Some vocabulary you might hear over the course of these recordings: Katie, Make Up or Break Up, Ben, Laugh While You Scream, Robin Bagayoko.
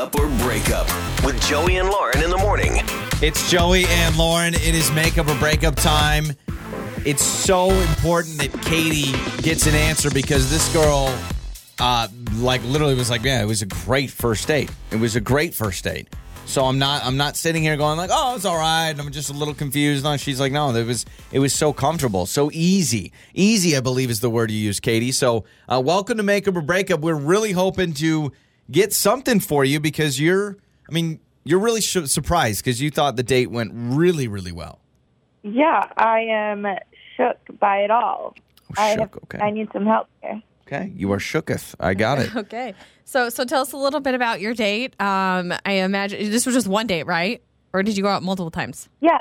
Up or Break Up with Joey and Lauren in the morning. It's Joey and Lauren. It is Make Up or Break Up time. It's so important that Katie gets an answer because this girl, literally was like, yeah, it was a great first date. It was a great first date. So I'm not sitting here going like, oh, it's all right. I'm just a little confused. No, she's like, no, it was so comfortable, so easy. Easy, I believe, is the word you use, Katie. So welcome to Make Up or Break Up. We're really hoping to get something for you because you're really surprised because you thought the date went really, really well. Yeah, I am shook by it all. Oh, shook, okay. I need some help here. Okay, you are shooketh. I got it. Okay, so tell us a little bit about your date. I imagine this was just one date, right? Or did you go out multiple times? Yeah,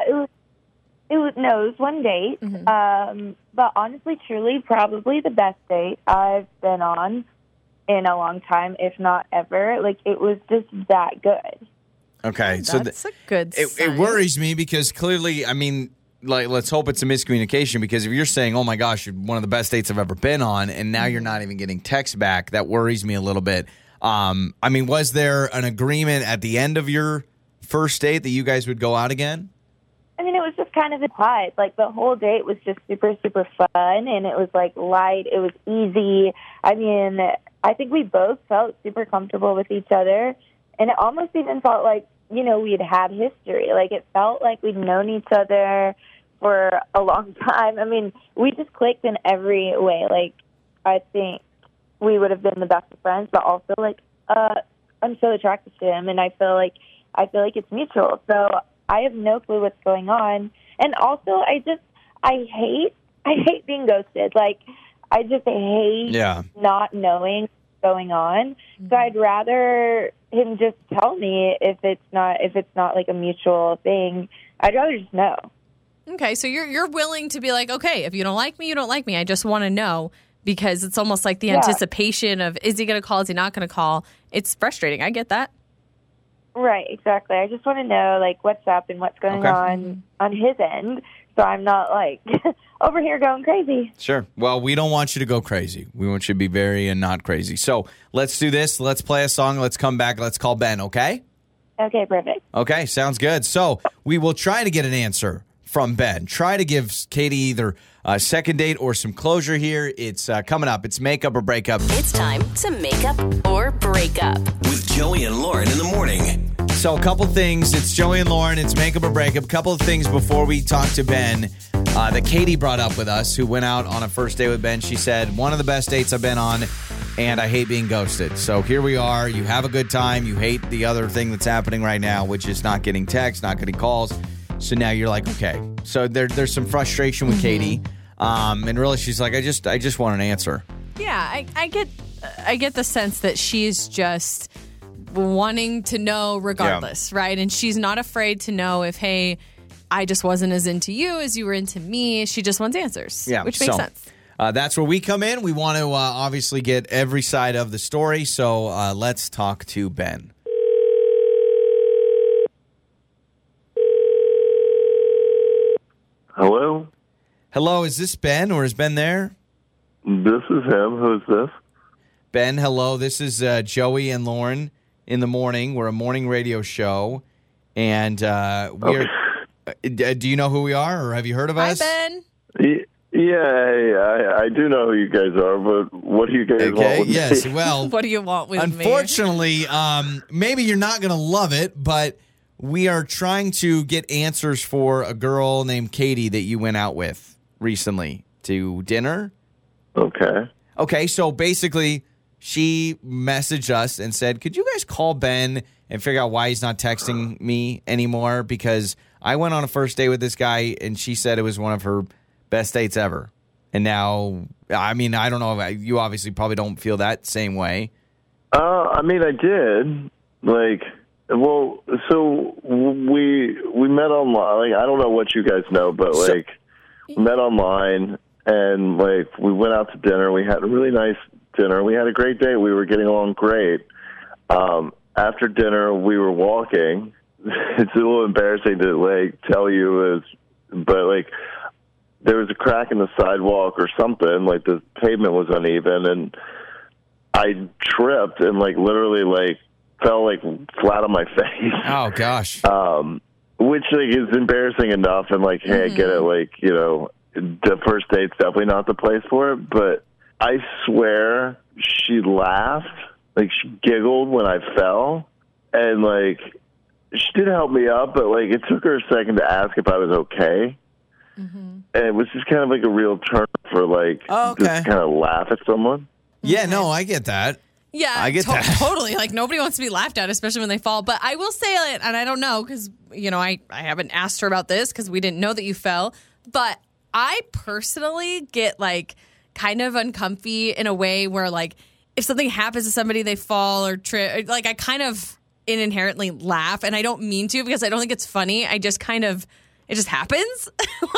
it was one date. Mm-hmm. But honestly, truly, probably the best date I've been on in a long time, if not ever. Like, it was just that good. Okay, that's so a good sign. It worries me because clearly, I mean. Like, let's hope it's a miscommunication because if you're saying, oh, my gosh, you're one of the best dates I've ever been on, and now you're not even getting text back, that worries me a little bit. Was there an agreement at the end of your first date that you guys would go out again? I mean, it was just kind of implied. Like, the whole date was just super, super fun, and it was, like, light. It was easy. I mean, I think we both felt super comfortable with each other, and it almost even felt like, you know, we'd had history. Like, it felt like we'd known each other for a long time. I mean, we just clicked in every way. Like, I think we would have been the best of friends, but also, like, I'm so attracted to him, and I feel like it's mutual. So I have no clue what's going on. And also, I hate being ghosted. Like, I just hate not knowing going on. So I'd rather him just tell me if it's not like a mutual thing. I'd rather just know. Okay, so you're willing to be like, okay, if you don't like me, you don't like me. I just want to know because it's almost like the anticipation of, is he going to call, is he not going to call? It's frustrating. I get that. Right, exactly. I just want to know, like, what's up and what's going on his end. So I'm not, like, over here going crazy. Sure. Well, we don't want you to go crazy. We want you to be very and not crazy. So let's do this. Let's play a song. Let's come back. Let's call Ben, okay? Okay, perfect. Okay, sounds good. So we will try to get an answer from Ben. Try to give Katie either a second date or some closure here. It's coming up. It's Make Up or Break Up. It's time to Make Up or Break Up. With Joey and Lauren in the morning. So a couple things. It's Joey and Lauren. It's Make Up or Break Up. A couple of things before we talk to Ben that Katie brought up with us, who went out on a first date with Ben. She said, one of the best dates I've been on, and I hate being ghosted. So here we are. You have a good time. You hate the other thing that's happening right now, which is not getting texts, not getting calls. So now you're like, okay. So there's some frustration with Katie. And really, she's like, I just want an answer. Yeah, I get the sense that she's just wanting to know regardless, right? And she's not afraid to know if, hey, I just wasn't as into you as you were into me. She just wants answers, which makes sense. That's where we come in. We want to obviously get every side of the story, so let's talk to Ben. Hello? Hello, is this Ben or is Ben there? This is him. Who is this? Ben, hello. This is Joey and Lauren. In the morning, we're a morning radio show, and do you know who we are, or have you heard of us? Hi, Ben. Yeah, I do know who you guys are, but what do you guys want with me? Well, what do you want with me? Unfortunately, maybe you're not going to love it, but we are trying to get answers for a girl named Katie that you went out with recently to dinner. Okay. Okay, so basically, she messaged us and said, could you guys call Ben and figure out why he's not texting me anymore? Because I went on a first date with this guy, and she said it was one of her best dates ever. And now, I mean, I don't know. You obviously probably don't feel that same way. I did. Like, well, so we met online. Like, I don't know what you guys know, but, like, we met online, and, like, we went out to dinner. We had a really nice dinner. We had a great day. We were getting along great. After dinner, we were walking. It's a little embarrassing to tell you, but there was a crack in the sidewalk or something. Like, the pavement was uneven, and I tripped and literally fell like flat on my face. Oh gosh. Which like is embarrassing enough, and like, hey, I get it. Like, you know, the first date's definitely not the place for it. But I swear, she laughed, like she giggled when I fell, and like she did help me up. But like, it took her a second to ask if I was okay. Mm-hmm. And it was just kind of like a real turn for like, just kind of laugh at someone. Yeah, no, I get that. Yeah, I get that. Totally. Like, nobody wants to be laughed at, especially when they fall. But I will say it, and I don't know because, you know, I haven't asked her about this because we didn't know that you fell. But I personally get like kind of uncomfy in a way where like if something happens to somebody, they fall or trip, like I kind of inherently laugh. And I don't mean to because I don't think it's funny. I just kind of, it just happens.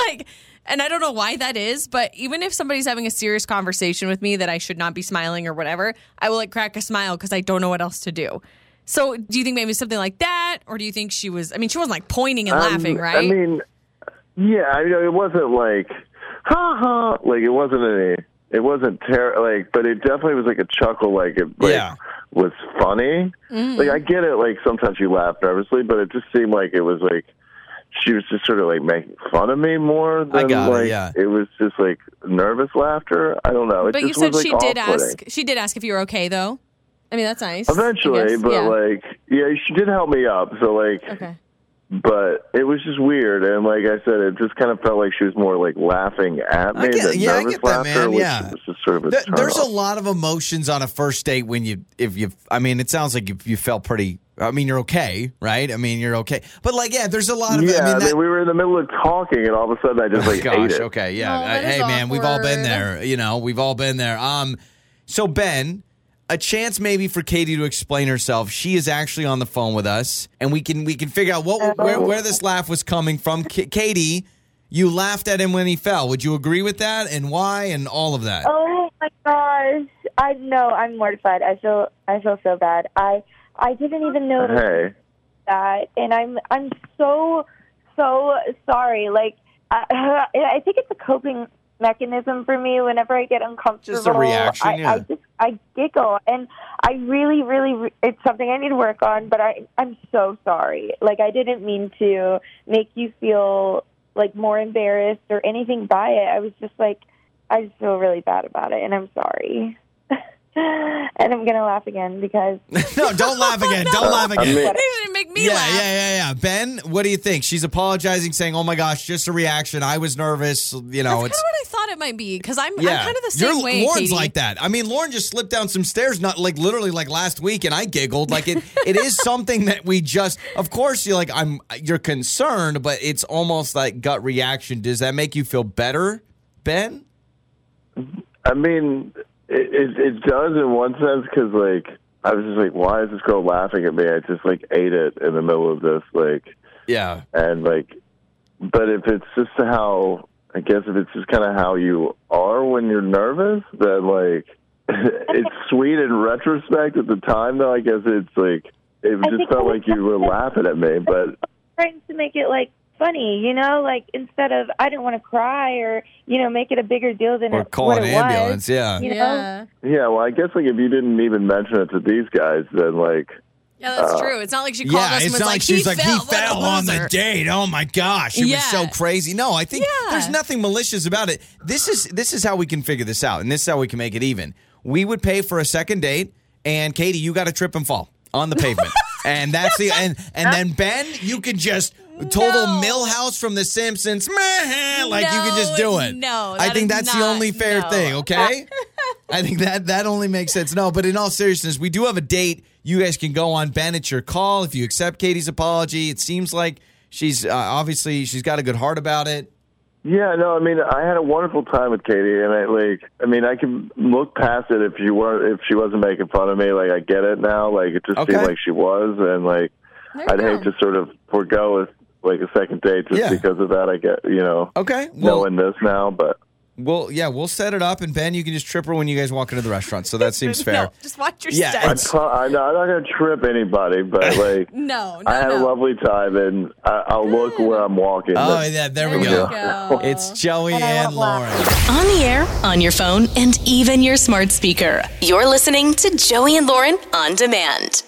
Like, and I don't know why that is, but even if somebody's having a serious conversation with me that I should not be smiling or whatever, I will like crack a smile because I don't know what else to do. So do you think maybe something like that? Or do you think she was, I mean, she wasn't like pointing and laughing, right? I mean, yeah, I mean, it wasn't like, ha ha, like it wasn't terrible, but it definitely was like a chuckle, like it like, was funny. Mm. Like I get it, like sometimes you laugh nervously, but it just seemed like it was like, she was just sort of like making fun of me more than it was just like nervous laughter. I don't know. It but just you said was, she like, did ask. She did ask if you were okay, though. I mean, that's nice. Eventually, but like, yeah, she did help me up. So like, but it was just weird. And like I said, it just kind of felt like she was more like laughing at me than nervous laughter. Yeah, was just sort of a there's a lot of emotions on a first date when you I mean, it sounds like you felt pretty. I mean, you're okay, right? I mean, you're okay. But, like, yeah, there's a lot of... Yeah, I mean, we were in the middle of talking, and all of a sudden I just, like, ate it. Okay, yeah. Oh, hey, man, we've all been there. You know, we've all been there. So, Ben, a chance maybe for Katie to explain herself. She is actually on the phone with us, and we can figure out where this laugh was coming from. Katie, you laughed at him when he fell. Would you agree with that, and why, and all of that? Oh, my gosh. I know. I'm mortified. I feel so bad. I didn't even know that, and I'm so sorry. Like, I think it's a coping mechanism for me. Whenever I get uncomfortable, just a reaction, I giggle, and I really, it's something I need to work on. But I'm so sorry. Like, I didn't mean to make you feel like more embarrassed or anything by it. I was just like, I just feel really bad about it, and I'm sorry. And I'm gonna laugh again because no, don't laugh again. Don't laugh again. They didn't make me laugh. Yeah. Ben, what do you think? She's apologizing, saying, "Oh my gosh, just a reaction. I was nervous." You know, that's kind of what I thought it might be because I'm kind of the same way. Lauren's Katie. Like that. I mean, Lauren just slipped down some stairs, not like literally like last week, and I giggled. Like it is something that we just. Of course, you're like you're concerned, but it's almost like gut reaction. Does that make you feel better, Ben? I mean. It does in one sense because, like, I was just like, why is this girl laughing at me? I just, like, ate it in the middle of this, like. Yeah. And, like, but if it's just how, I guess if it's just kind of how you are when you're nervous, then, like, it's sweet in retrospect at the time, though. I guess it's, like, it just felt like you were laughing at me, but. Trying to make it, like, funny, you know, like instead of I didn't want to cry or, you know, make it a bigger deal than or call an ambulance, Yeah, well, I guess like if you didn't even mention it to these guys, then like. Yeah, that's true. It's not like she called us and was like, he fell on the date. Oh, my gosh. It was so crazy. No, I think there's nothing malicious about it. This is how we can figure this out, and this is how we can make it even. We would pay for a second date, and Katie, you got to trip and fall on the pavement. And that's the and then Ben, you could just total Milhouse from The Simpsons, like you could just do it. No, I think that's the only fair thing. Okay, I think that only makes sense. No, but in all seriousness, we do have a date. You guys can go on. Ben, it's your call. If you accept Katie's apology, it seems like she's obviously she's got a good heart about it. Yeah, no, I mean, I had a wonderful time with Katie, and I can look past it if she wasn't making fun of me. Like, I get it now. Like, it just seemed like she was, and like, I'd hate to sort of forego like a second date just because of that. I get, you know, knowing this now, but. Well, yeah, we'll set it up, and Ben, you can just trip her when you guys walk into the restaurant. So that seems fair. No, just watch your steps. I'm not going to trip anybody, but like, I had a lovely time, and I'll look where I'm walking. Oh, yeah, there we go. It's Joey and Lauren. On the air, on your phone, and even your smart speaker. You're listening to Joey and Lauren On Demand.